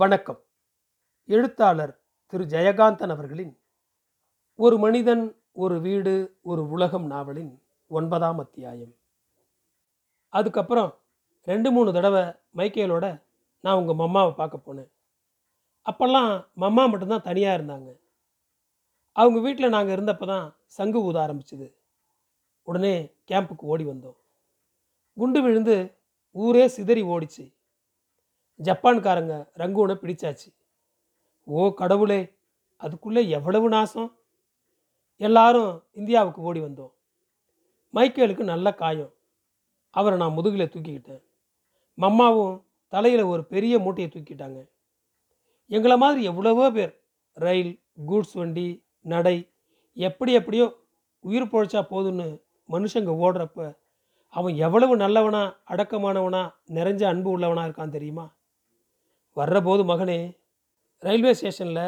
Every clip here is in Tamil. வணக்கம். எழுத்தாளர் திரு ஜெயகாந்தன் அவர்களின் ஒரு மனிதன் ஒரு வீடு ஒரு உலகம் நாவலின் 9ஆம் அத்தியாயம். அதுக்கப்புறம் 2-3 தடவை மைக்கேலோட நான் உங்கள் மம்மாவை பார்க்க போனேன். அப்போல்லாம் மம்மா மட்டும்தான் தனியாக இருந்தாங்க. அவங்க வீட்டில் நாங்கள் இருந்தப்போ தான் சங்கு ஊத ஆரம்பிச்சுது. உடனே கேம்புக்கு ஓடி வந்தோம். குண்டு விழுந்து ஊரே சிதறி ஓடிச்சு. ஜப்பான்காரங்க ரங்கூனை பிடிச்சாச்சு. ஓ கடவுளே, அதுக்குள்ளே எவ்வளவு நாசம்! எல்லாரும் இந்தியாவுக்கு ஓடி வந்தோம். மைக்கேலுக்கு நல்ல காயம். அவரை நான் முதுகில் தூக்கிக்கிட்டேன். மம்மாவும் தலையில் ஒரு பெரிய மூட்டையை தூக்கிட்டாங்க. எங்களை மாதிரி எவ்வளவோ பேர் ரயில், கூட்ஸ் வண்டி, நடை, எப்படியோ உயிர் பொழைச்சா போதும்னு மனுஷங்க ஓடுறப்ப அவன் எவ்வளவு நல்லவனா, அடக்கமானவனா, நிறைஞ்ச அன்பு உள்ளவனா இருக்கான் தெரியுமா? வர்றபோது மகனே, ரயில்வே ஸ்டேஷனில்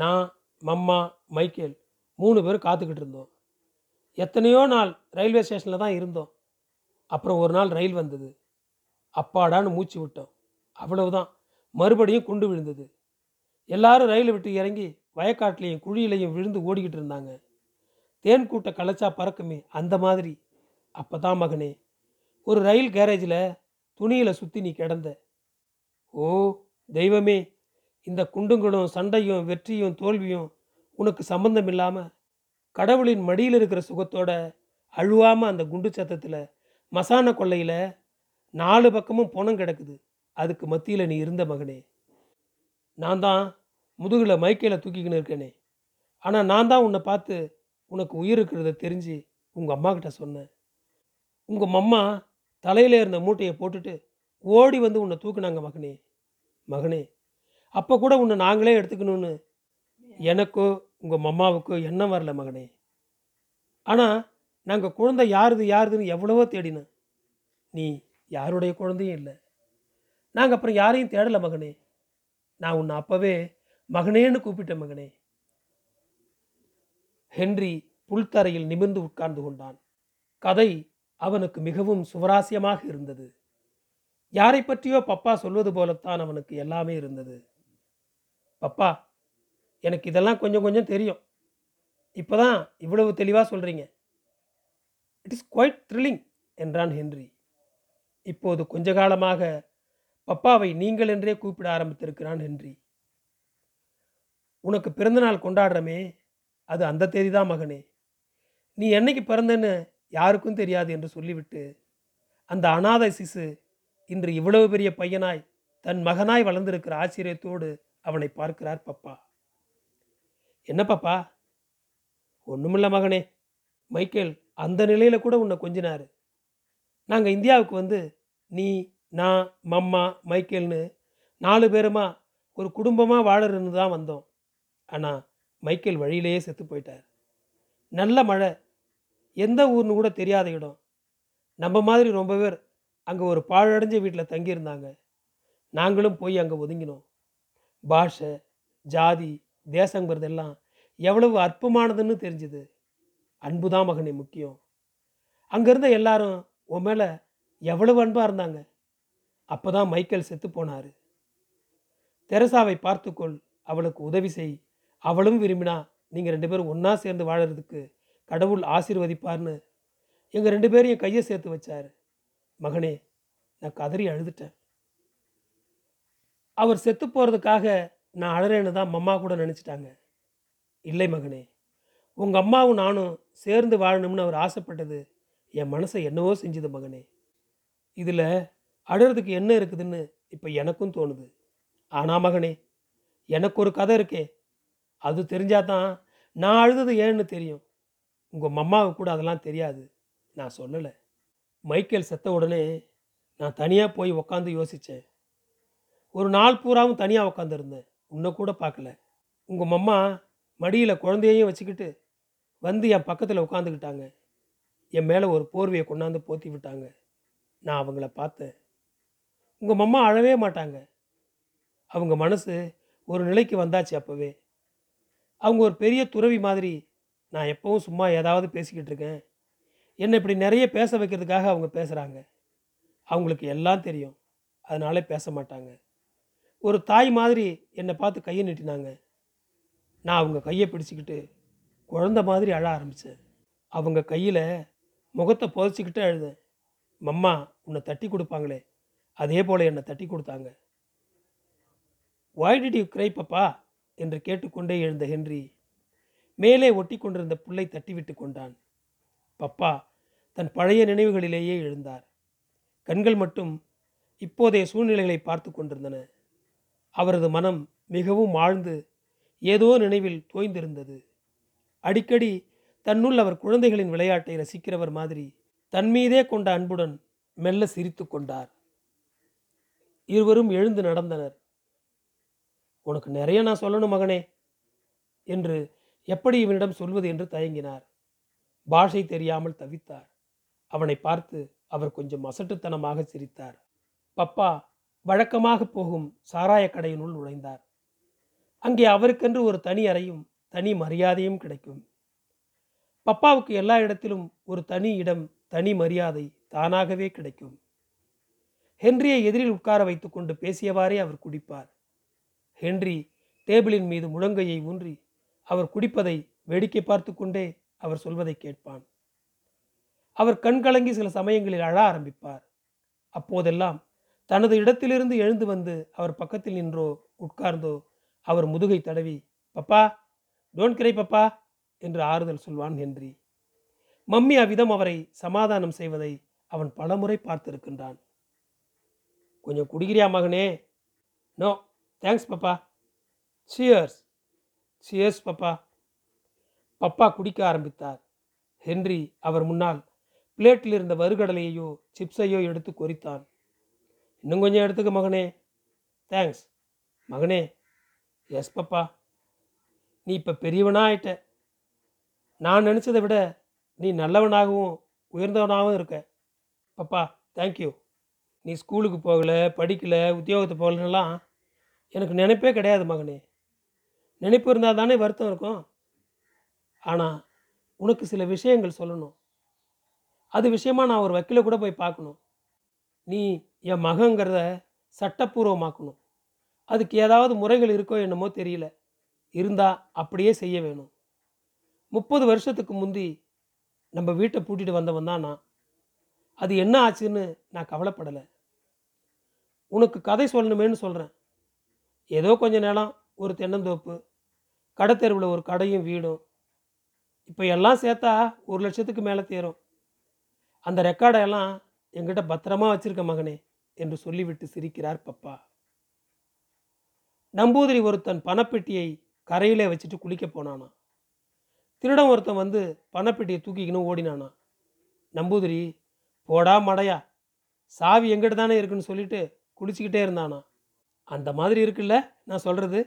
நான், மம்மா, மைக்கேல் 3 பேர் காத்துக்கிட்டு இருந்தோம். எத்தனையோ நாள் ரயில்வே ஸ்டேஷனில் தான் இருந்தோம். அப்புறம் ஒரு நாள் ரயில் வந்தது. அப்பாடான்னு மூச்சு விட்டோம். அவ்வளவுதான், மறுபடியும் குண்டு விழுந்தது. எல்லாரும் ரயிலை விட்டு இறங்கி வயக்காட்டிலையும் குழியிலையும் விழுந்து ஓடிக்கிட்டு இருந்தாங்க. தேன் கூட்டை கலைச்சா பறக்குமே அந்த மாதிரி. அப்போ தான் மகனே, ஒரு ரயில் கேரேஜில் துணியில் சுற்றி நீ கிடந்த. ஓ தெய்வமே, இந்த குண்டுங்களும் சண்டையும் வெற்றியும் தோல்வியும் உனக்கு சம்பந்தம் இல்லாமல் கடவுளின் மடியில் இருக்கிற சுகத்தோட அழுவாமல் அந்த குண்டு சத்தத்தில் மசான கொள்ளையில் 4 பக்கமும் பொணம் கிடக்குது. அதுக்கு மத்தியில் நீ இருந்த மகனே. நான் தான் முதுகில் மைக்கேல தூக்கிக்கின்னு இருக்கேனே, ஆனால் நான் தான் உன்னை பார்த்து உனக்கு உயிர் இருக்கிறத தெரிஞ்சு உங்கள் அம்மாக்கிட்ட சொன்னேன். உங்கள் மம்மா தலையில் இருந்த மூட்டையை போட்டுட்டு ஓடி வந்து உன்னை தூக்குனாங்க மகனே. மகனே, அப்போ கூட உன்னை நாங்களே எடுத்துக்கணும்னு எனக்கோ உங்கள் மம்மாவுக்கோ எண்ணம் வரல மகனே. ஆனால் நாங்கள் குழந்தை யாருதுன்னு எவ்வளவோ தேடினேன். நீ யாருடைய குழந்தையும் இல்லை. நாங்கள் அப்புறம் யாரையும் தேடலை மகனே. நான் உன்னை அப்போவே மகனேன்னு கூப்பிட்டேன் மகனே. ஹென்றி புல்தரையில் நிமிர்ந்து உட்கார்ந்து கொண்டான். கதை அவனுக்கு மிகவும் சுவராசியமாக இருந்தது. யாரை பற்றியோ பப்பா சொல்வது போலத்தான் அவனுக்கு எல்லாமே இருந்தது. பப்பா, எனக்கு இதெல்லாம் கொஞ்சம் தெரியும். இப்போ தான் இவ்வளவு தெளிவாக சொல்கிறீங்க. இட் இஸ் குவைட் த்ரில்லிங் என்றான் ஹென்றி. இப்போது கொஞ்ச காலமாக பப்பாவை நீங்கள் என்றே கூப்பிட ஆரம்பித்திருக்கிறான் ஹென்றி. உனக்கு பிறந்தநாள் கொண்டாடுறமே, அது அந்த தேதி தான் மகனே. நீ என்னைக்கு பிறந்தன்னு யாருக்கும் தெரியாது என்று சொல்லிவிட்டு அந்த அநாதை சிசு இன்று இவ்வளவு பெரிய பையனாய் தன் மகனாய் வளர்ந்திருக்கிற ஆச்சரியத்தோடு அவனை பார்க்கிறார் பப்பா. என்ன பப்பா? ஒன்றுமில்ல மகனே, மைக்கேல் அந்த நிலையில் கூட உன்னை கொஞ்சினார். நாங்கள் இந்தியாவுக்கு வந்து நீ, நான், மம்மா, மைக்கேல்னு 4 பேருமா ஒரு குடும்பமாக வாழறன்னு தான் வந்தோம். ஆனால் மைக்கேல் வழியிலேயே செத்து போயிட்டார். நல்ல மழை, எந்த ஊர்னு கூட தெரியாத இடம். நம்ம மாதிரி ரொம்ப பேர் அங்கே ஒரு பாழடைஞ்ச வீட்டில் தங்கியிருந்தாங்க. நாங்களும் போய் அங்கே ஒதுங்கினோம். பாஷை, ஜாதி, தேசங்கிறதெல்லாம் எவ்வளவு அற்பமானதுன்னு தெரிஞ்சுது. அன்பு தான் மகனே முக்கியம். அங்கேருந்த எல்லாரும் உன் மேலே எவ்வளவு அன்பாக இருந்தாங்க. அப்போ தான் மைக்கேல் செத்து போனார். தெரசாவை பார்த்துக்கொள், அவளுக்கு உதவி செய், அவளும் விரும்பினா நீங்கள் 2 பேரும் ஒன்றா சேர்ந்து வாழறதுக்கு கடவுள் ஆசீர்வதிப்பார்னு எங்கள் 2 பேரையும் கையை சேர்த்து வச்சார் மகனே. நான் கதறி அழுதுட்டேன். அவர் செத்து போகிறதுக்காக நான் அழறேன்னு தான் மம்மா கூட நினச்சிட்டாங்க. இல்லை மகனே, உங்கள் அம்மாவும் நானும் சேர்ந்து வாழணும்னு அவர் ஆசைப்பட்டது என் மனசை என்னவோ செஞ்சுது மகனே. இதில் அழறதுக்கு என்ன இருக்குதுன்னு இப்போ எனக்கும் தோணுது. ஆனால் மகனே, எனக்கு ஒரு கதை இருக்கே, அது தெரிஞ்சாதான் நான் அழுதது ஏன்னு தெரியும். உங்கள் மம்மாவுக்கு கூட அதெல்லாம் தெரியாது. நான் சொல்லலை. மைக்கேல் செத்த உடனே நான் தனியாக போய் உக்காந்து யோசித்தேன். ஒரு நாள் பூராவும் தனியாக உக்காந்துருந்தேன். உன்னை கூட பார்க்கல. உங்கள் மம்மா மடியில் குழந்தையையும் வச்சுக்கிட்டு வந்து என் பக்கத்தில் உட்காந்துக்கிட்டாங்க. என் மேலே ஒரு போர்வையை கொண்டாந்து போத்தி விட்டாங்க. நான் அவங்கள பார்த்தேன். உங்கள் மம்மா அழவே மாட்டாங்க. அவங்க மனசு ஒரு நிலைக்கு வந்தாச்சு. அப்போவே அவங்க ஒரு பெரிய துறவி மாதிரி. நான் எப்பவும் சும்மா ஏதாவது பேசிக்கிட்டு இருக்கேன், என்னை இப்படி நிறைய பேச வைக்கிறதுக்காக அவங்க பேசுகிறாங்க. அவங்களுக்கு எல்லாம் தெரியும், அதனால பேச மாட்டாங்க. ஒரு தாய் மாதிரி என்னை பார்த்து கையை நீட்டினாங்க. நான் அவங்க கையை பிடிச்சிக்கிட்டு குழந்த மாதிரி அழ ஆரம்பித்தேன். அவங்க கையில் முகத்தை புதைச்சிக்கிட்டே அழுதேன். மம்மா உன்னை தட்டி கொடுப்பாங்களே அதே போல் என்னை தட்டி கொடுத்தாங்க. "Why did you cry, Papa?" என்று கேட்டுக்கொண்டே எழுந்த ஹென்றி மேலே ஒட்டி கொண்டிருந்த புல்லை தட்டிவிட்டு கொண்டான். பப்பா தன் பழைய நினைவுகளிலேயே எழுந்தார். கண்கள் மட்டும் இப்போதைய சூழ்நிலைகளை பார்த்து கொண்டிருந்தன. அவரது மனம் மிகவும் ஆழ்ந்து ஏதோ நினைவில் தோய்ந்திருந்தது. அடிக்கடி தன்னுள் அவர் குழந்தைகளின் விளையாட்டை ரசிக்கிறவர் மாதிரி தன்மீதே கொண்ட அன்புடன் மெல்ல சிரித்து கொண்டார். இருவரும் எழுந்து நடந்தனர். "உனக்கு நிறைய நான் சொல்லணும் மகனே" என்று எப்படி இவனிடம் சொல்வது என்று தயங்கினார். பாஷை தெரியாமல் தவித்தார். அவனை பார்த்து அவர் கொஞ்சம் அசட்டுத்தனமாக சிரித்தார். பப்பா வழக்கமாக போகும் சாராய கடையினுள் நுழைந்தார். அங்கே அவருக்கென்று ஒரு தனி அறையும் தனி மரியாதையும் கிடைக்கும். பப்பாவுக்கு எல்லா இடத்திலும் ஒரு தனி இடம் தனி மரியாதை தானாகவே கிடைக்கும். ஹென்ரியை எதிரில் உட்கார வைத்துக்கொண்டு பேசியவாறே அவர் குடிப்பார். ஹென்றி டேபிளின் மீது முழங்கையை ஊன்றி அவர் குடிப்பதை வேடிக்கை பார்த்து கொண்டே அவர் சொல்வதை கேட்பான். அவர் கண்கலங்கி சில சமயங்களில் அழ ஆரம்பிப்பார். அப்போதெல்லாம் தனது இடத்திலிருந்து எழுந்து வந்து அவர் பக்கத்தில் நின்றோ உட்கார்ந்தோ அவர் முதுகை தடவி "பப்பா, டோன்ட் கிரை பப்பா" என்று ஆறுதல் சொல்வான் ஹென்றி. மம்மி அவ்விதம் அவரை சமாதானம் செய்வதை அவன் பலமுறை பார்த்திருக்கின்றான். "கொஞ்சம் குடிக்கிறியா மகனே?" "No thanks papa." "Cheers." "Cheers papa." Papa குடிக்க ஆரம்பித்தார். ஹென்றி அவர் முன்னால் பிளேட்டில் இருந்த வறுகடலையோ சிப்ஸையோ எடுத்து கொறித்தான். "இன்னும் கொஞ்சம் எடுத்துக்க மகனே." "தேங்க்ஸ்." "மகனே." "எஸ் பப்பா." "நீ இப்போ பெரியவனா ஆயிட்ட. நான் நினச்சதை விட நீ நல்லவனாகவும் உயர்ந்தவனாகவும் இருக்க. பப்பா தேங்க்யூ. நீ ஸ்கூலுக்கு போகலை, படிக்கலை, உத்தியோகத்தை போகலன்னெல்லாம் எனக்கு நினைப்பே கிடையாது மகனே. நினைப்பு இருந்தால் தானே வருத்தம் இருக்கும். ஆனால் உனக்கு சில விஷயங்கள் சொல்லணும். அது விஷயமா நான் ஒரு வக்கீலை கூட போய் பார்க்கணும். நீ என் மகங்கிறத சட்டப்பூர்வமாக்கணும். அதுக்கு ஏதாவது முறைகள் இருக்கோ என்னமோ தெரியல. இருந்தால் அப்படியே செய்ய வேணும். 30 வருஷத்துக்கு முந்தி நம்ம வீட்டை பூட்டிட்டு வந்தவன் தான் நான். அது என்ன ஆச்சுன்னு நான் கவலைப்படலை. உனக்கு கதை சொல்லணுமேனு சொல்கிறேன். ஏதோ கொஞ்சம் நேரம் ஒரு தென்னந்தோப்பு, கடை தெருவில் ஒரு கடையும் வீடும், இப்போ எல்லாம் சேர்த்தா 1 லட்சத்துக்கு மேலே தேரும். அந்த ரெக்கார்டையெல்லாம் என்கிட்ட பத்திரமா வச்சிருக்க மகனே" என்று சொல்லிவிட்டு சிரிக்கிறார் பப்பா. நம்பூதிரி ஒருத்தன் பணப்பெட்டியை கரையிலே வச்சுட்டு குளிக்க போனானா. திருடம் ஒருத்தன் வந்து பணப்பெட்டியை தூக்கிக்கணும் ஓடினானா. நம்பூதிரி "போடா மடையா, சாவி எங்கிட்ட தானே இருக்குன்னு" சொல்லிட்டு குளிச்சுக்கிட்டே இருந்தானா. "அந்த மாதிரி இருக்குல்ல நான் சொல்கிறது"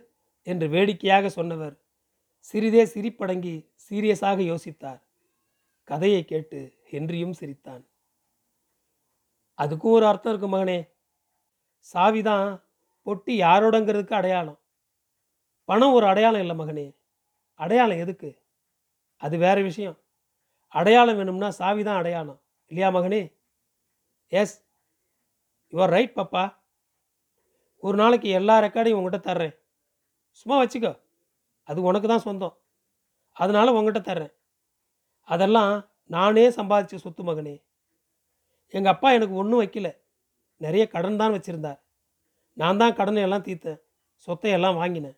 என்று வேடிக்கையாக சொன்னவர் சிறிதே சிரிப்படங்கி சீரியஸாக யோசித்தார். கதையை கேட்டு ஹென்ரியும் சிரித்தான். "அதுக்கும் ஒரு அர்த்தம் இருக்கு மகனே. சாவி தான் பொட்டி யாரோடங்கிறதுக்கு அடையாளம். பணம் ஒரு அடையாளம் இல்லை மகனே. அடையாளம் எதுக்கு? அது வேறு விஷயம். அடையாளம் வேணும்னா சாவி தான் அடையாளம் இல்லையா மகனே?" "S, your right Papa. ஒரு நாளைக்கு எல்லா ரெக்கார்டையும் உங்கள்கிட்ட தர்றேன். சும்மா வச்சுக்கோ. அது உனக்கு தான் சொந்தம். அதனால் உங்கள்கிட்ட தர்றேன். அதெல்லாம் நானே சம்பாதிச்ச சொத்து மகனே. எங்கள் அப்பா எனக்கு ஒன்றும் வைக்கல. நிறைய கடன் தான் வச்சுருந்தார். நான் தான் கடனை எல்லாம் தீர்த்தேன். சொத்தையெல்லாம் வாங்கினேன்.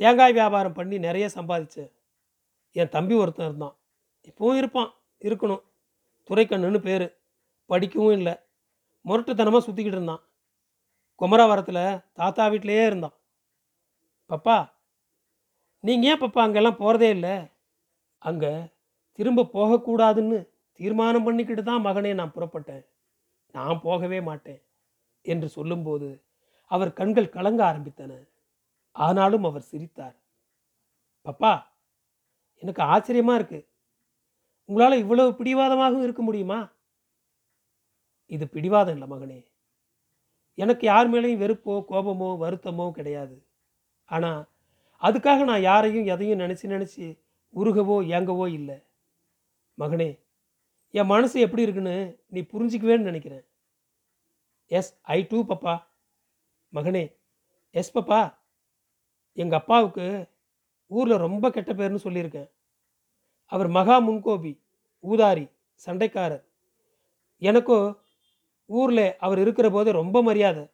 தேங்காய் வியாபாரம் பண்ணி நிறைய சம்பாதிச்சேன். என் தம்பி ஒருத்தன் இருந்தான். இப்போவும் இருக்கணும். துரைக்கண்ணுன்னு பேர். படிக்கவும் இல்லை. முரட்டுத்தனமாக சுற்றிக்கிட்டு இருந்தான். குமராவரத்தில் தாத்தா வீட்டிலையே இருந்தான். பப்பா, நீங்கள் ஏன் பப்பா அங்கெல்லாம் போகிறதே இல்லை? அங்கே திரும்ப போகக்கூடாதுன்னு தீர்மானம் பண்ணிக்கிட்டு தான் மகனே நான் புறப்பட்டேன். நான் போகவே மாட்டேன்" என்று சொல்லும்போது அவர் கண்கள் கலங்க ஆரம்பித்தன. ஆனாலும் அவர் சிரித்தார். "பப்பா, எனக்கு ஆச்சரியமாக இருக்குது. உங்களால் இவ்வளவு பிடிவாதமாகவும் இருக்க முடியுமா?" "இது பிடிவாதம் இல்லை மகனே. எனக்கு யார் மேலேயும் வெறுப்போ கோபமோ வருத்தமோ கிடையாது. ஆனால் அதுக்காக நான் யாரையும் எதையும் நினச்சி உருகவோ ஏங்கவோ இல்லை மகனே. என் மனசு எப்படி இருக்குன்னு நீ புரிஞ்சிக்குவேன்னு நினைக்கிறேன்." "எஸ், ஐ டூ பப்பா." "மகனே, எஸ் பாப்பா, எங்கள் அப்பாவுக்கு ஊரில் ரொம்ப கெட்ட பேர்னு சொல்லியிருக்கேன். அவர் மகா முன்கோபி, ஊதாரி, சண்டைக்காரர். எனக்கோ ஊரில் அவர் இருக்கிற போது ரொம்ப மரியாதை.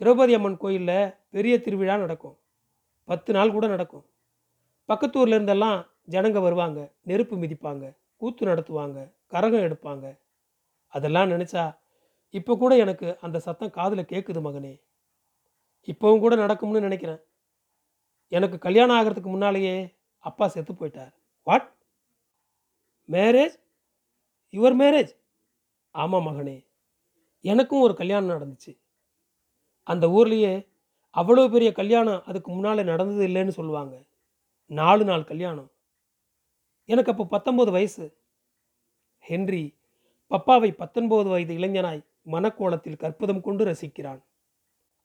திரௌபதி அம்மன் கோயிலில் பெரிய திருவிழா நடக்கும், 10 நாள் கூட நடக்கும். பக்கத்தூரில் இருந்தெல்லாம் ஜனங்க வருவாங்க, நெருப்பு மிதிப்பாங்க, கூத்து நடத்துவாங்க, கரகம் எடுப்பாங்க. அதெல்லாம் நினச்சா இப்போ கூட எனக்கு அந்த சத்தம் காதில் கேட்குது மகனே. இப்போவும் கூட நடக்கும்னு நினைக்கிறேன். எனக்கு கல்யாணம் ஆகிறதுக்கு முன்னாலேயே அப்பா செத்து போயிட்டார். What marriage? Your marriage? ஆமாம் மகனே, எனக்கும் ஒரு கல்யாணம் நடந்துச்சு. அந்த ஊர்லேயே அவ்வளோ பெரிய கல்யாணம் அதுக்கு முன்னால் நடந்தது இல்லைன்னு சொல்லுவாங்க. 4 நாள் கல்யாணம். எனக்கு அப்போ 19 வயசு. ஹென்றி பப்பாவை 19 வயது இளைஞனாய் மனக்கோலத்தில் கற்பதம் கொண்டு ரசிக்கிறான்.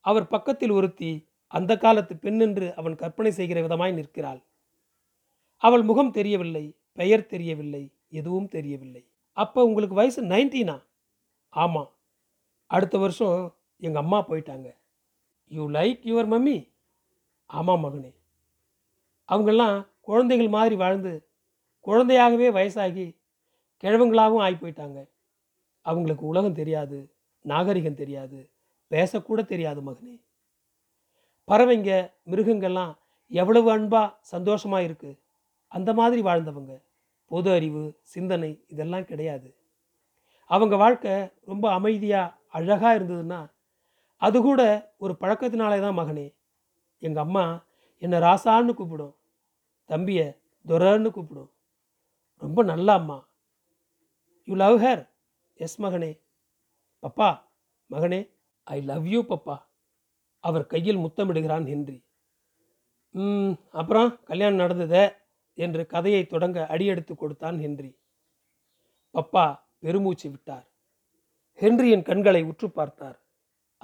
அவர் பக்கத்தில் ஒருத்தி அந்த காலத்து பெண் என்று அவன் கற்பனை செய்கிற விதமாய் நிற்கிறாள். அவள் முகம் தெரியவில்லை, பெயர் தெரியவில்லை, எதுவும் தெரியவில்லை. அப்போ உங்களுக்கு வயசு 19ஆ? ஆமாம். அடுத்த வருஷம் எங்கள் அம்மா போயிட்டாங்க. You like your mummy? ஆமாம் மகனே. அவங்கெல்லாம் குழந்தைகள் மாதிரி வாழ்ந்து குழந்தையாகவே வயசாகி கிழவங்களாகவும் ஆகி போயிட்டாங்க. அவங்களுக்கு உலகம் தெரியாது, நாகரிகம் தெரியாது, பேசக்கூட தெரியாது மகனே. பறவைங்க, மிருகங்கள்லாம் எவ்வளவு அன்பாக சந்தோஷமாக இருக்குது. அந்த மாதிரி வாழ்ந்தவங்க பொது அறிவு, சிந்தனை இதெல்லாம் கிடையாது. அவங்க வாழ்க்கை ரொம்ப அமைதியாக அழகாக இருந்ததுன்னா அது கூட ஒரு பழக்கத்தினாலே தான் மகனே. எங்கள் அம்மா என்னை ராசான்னு கூப்பிடும், தம்பியை துரன்னு கூப்பிடும். ரொம்ப நல்ல அம்மா. You love her? எஸ் மகனே. பப்பா, மகனே, ஐ லவ் யூ பப்பா. அவர் கையில் முத்தமிடுகிறான் ஹென்றி. அப்புறம் கல்யாணம் நடந்ததே என்று கதையை தொடங்க அடியெடுத்து கொடுத்தான் ஹென்றி. பப்பா பெருமூச்சு விட்டார். ஹென்ரியின் கண்களை உற்று பார்த்தார்.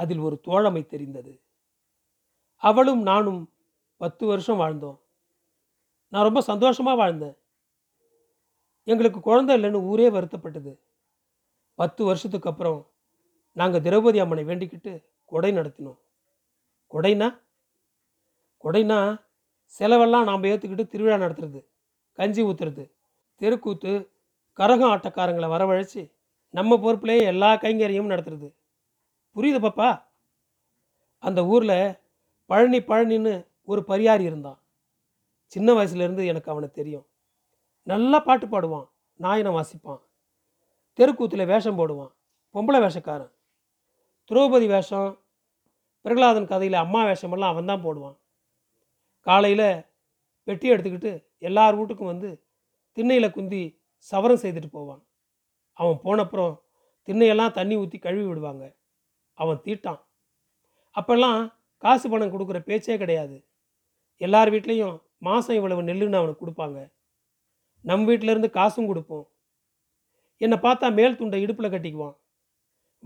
அதில் ஒரு தோழமை தெரிந்தது. அவளும் நானும் 10 வருஷம் வாழ்ந்தோம். நான் ரொம்ப சந்தோஷமாக வாழ்ந்தேன். எங்களுக்கு குழந்தை இல்லைன்னு ஊரே வருத்தப்பட்டது. 10 வருஷத்துக்கு அப்புறம் நாங்கள் திரௌபதி அம்மனை வேண்டிக்கிட்டு கொடை நடத்தினோம். கொடைனா செலவெல்லாம் நாம் ஏற்றுக்கிட்டு திருவிழா நடத்துறது, கஞ்சி ஊற்றுறது, தெருக்கூத்து, கரகம் ஆட்டக்காரங்களை வரவழைச்சி நம்ம பொறுப்புலேயே எல்லா கைங்கரையும் நடத்துறது. புரியுது பாப்பா? அந்த ஊரில் பழனின்னு ஒரு பரியாரி இருந்தான். சின்ன வயசுலேருந்து எனக்கு அவனை தெரியும். நல்லா பாட்டு பாடுவான், நாயனம் வாசிப்பான், தெருக்கூத்தில் வேஷம் போடுவான், பொம்பளை வேஷக்காரன். திரௌபதி வேஷம், பிரகலாதன் கதையில் அம்மா வேஷமெல்லாம் அவன் தான் போடுவான். காலையில் பெட்டி எடுத்துக்கிட்டு எல்லார் வீட்டுக்கும் வந்து திண்ணையில் குந்தி சவரம் செய்துட்டு போவான். அவன் போனப்புறம் திண்ணையெல்லாம் தண்ணி ஊற்றி கழுவி விடுவாங்க. அவன் தீட்டான். அப்போல்லாம் காசு பணம் கொடுக்குற பேச்சே கிடையாது. எல்லார் வீட்லேயும் மாதம் இவ்வளவு நெல்லுன்னு அவனுக்கு கொடுப்பாங்க. நம் வீட்டிலேருந்து காசும் கொடுப்போம். என்னை பார்த்தா மேல் துண்டை இடுப்பில் கட்டிக்குவான்.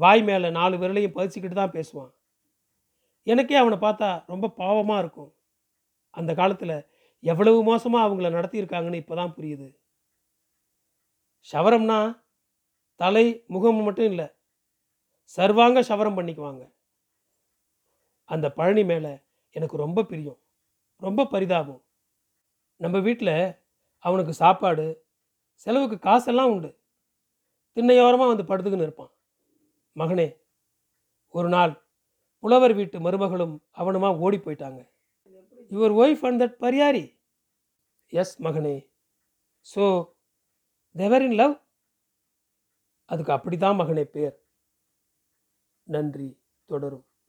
வாய் மேலே 4 விரலையும் பதிச்சுக்கிட்டு தான் பேசுவான். எனக்கே அவனை பார்த்தா ரொம்ப பாவமாக இருக்கும். அந்த காலத்தில் எவ்வளவு மோசமாக அவங்கள நடத்தியிருக்காங்கன்னு இப்போ தான் புரியுது. சவரம்னா தலை முகம் மட்டும் இல்லை, சர்வாங்க சவரம் பண்ணிக்குவாங்க. அந்த பழனி மேலே எனக்கு ரொம்ப பிரியம், ரொம்ப பரிதாபம். நம்ம வீட்டில் அவனுக்கு சாப்பாடு செலவுக்கு காசெல்லாம் உண்டு. திண்ணையோரமாக வந்து படுத்துக்குன்னு இருப்பான். மகனே, ஒரு நாள் புலவர் வீட்டு மருமகளும் அவனுமா ஓடி போயிட்டாங்க. யுவர் ஒய்ஃப் அண்ட் தட் பரியாரி? எஸ் மகனே. So they're in love? அதுக்கு அப்படி தான் மகனே பேர். நன்றி. தொடரும்.